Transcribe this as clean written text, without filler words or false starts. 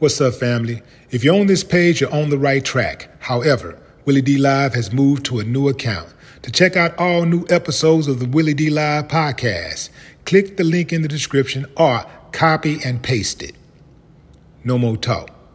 What's up, family? If you're on this page, you're on the right track. However, Willie D Live has moved to a new account. To check out all new episodes of the Willie D Live podcast, click the link in the description or copy and paste it. No more talk.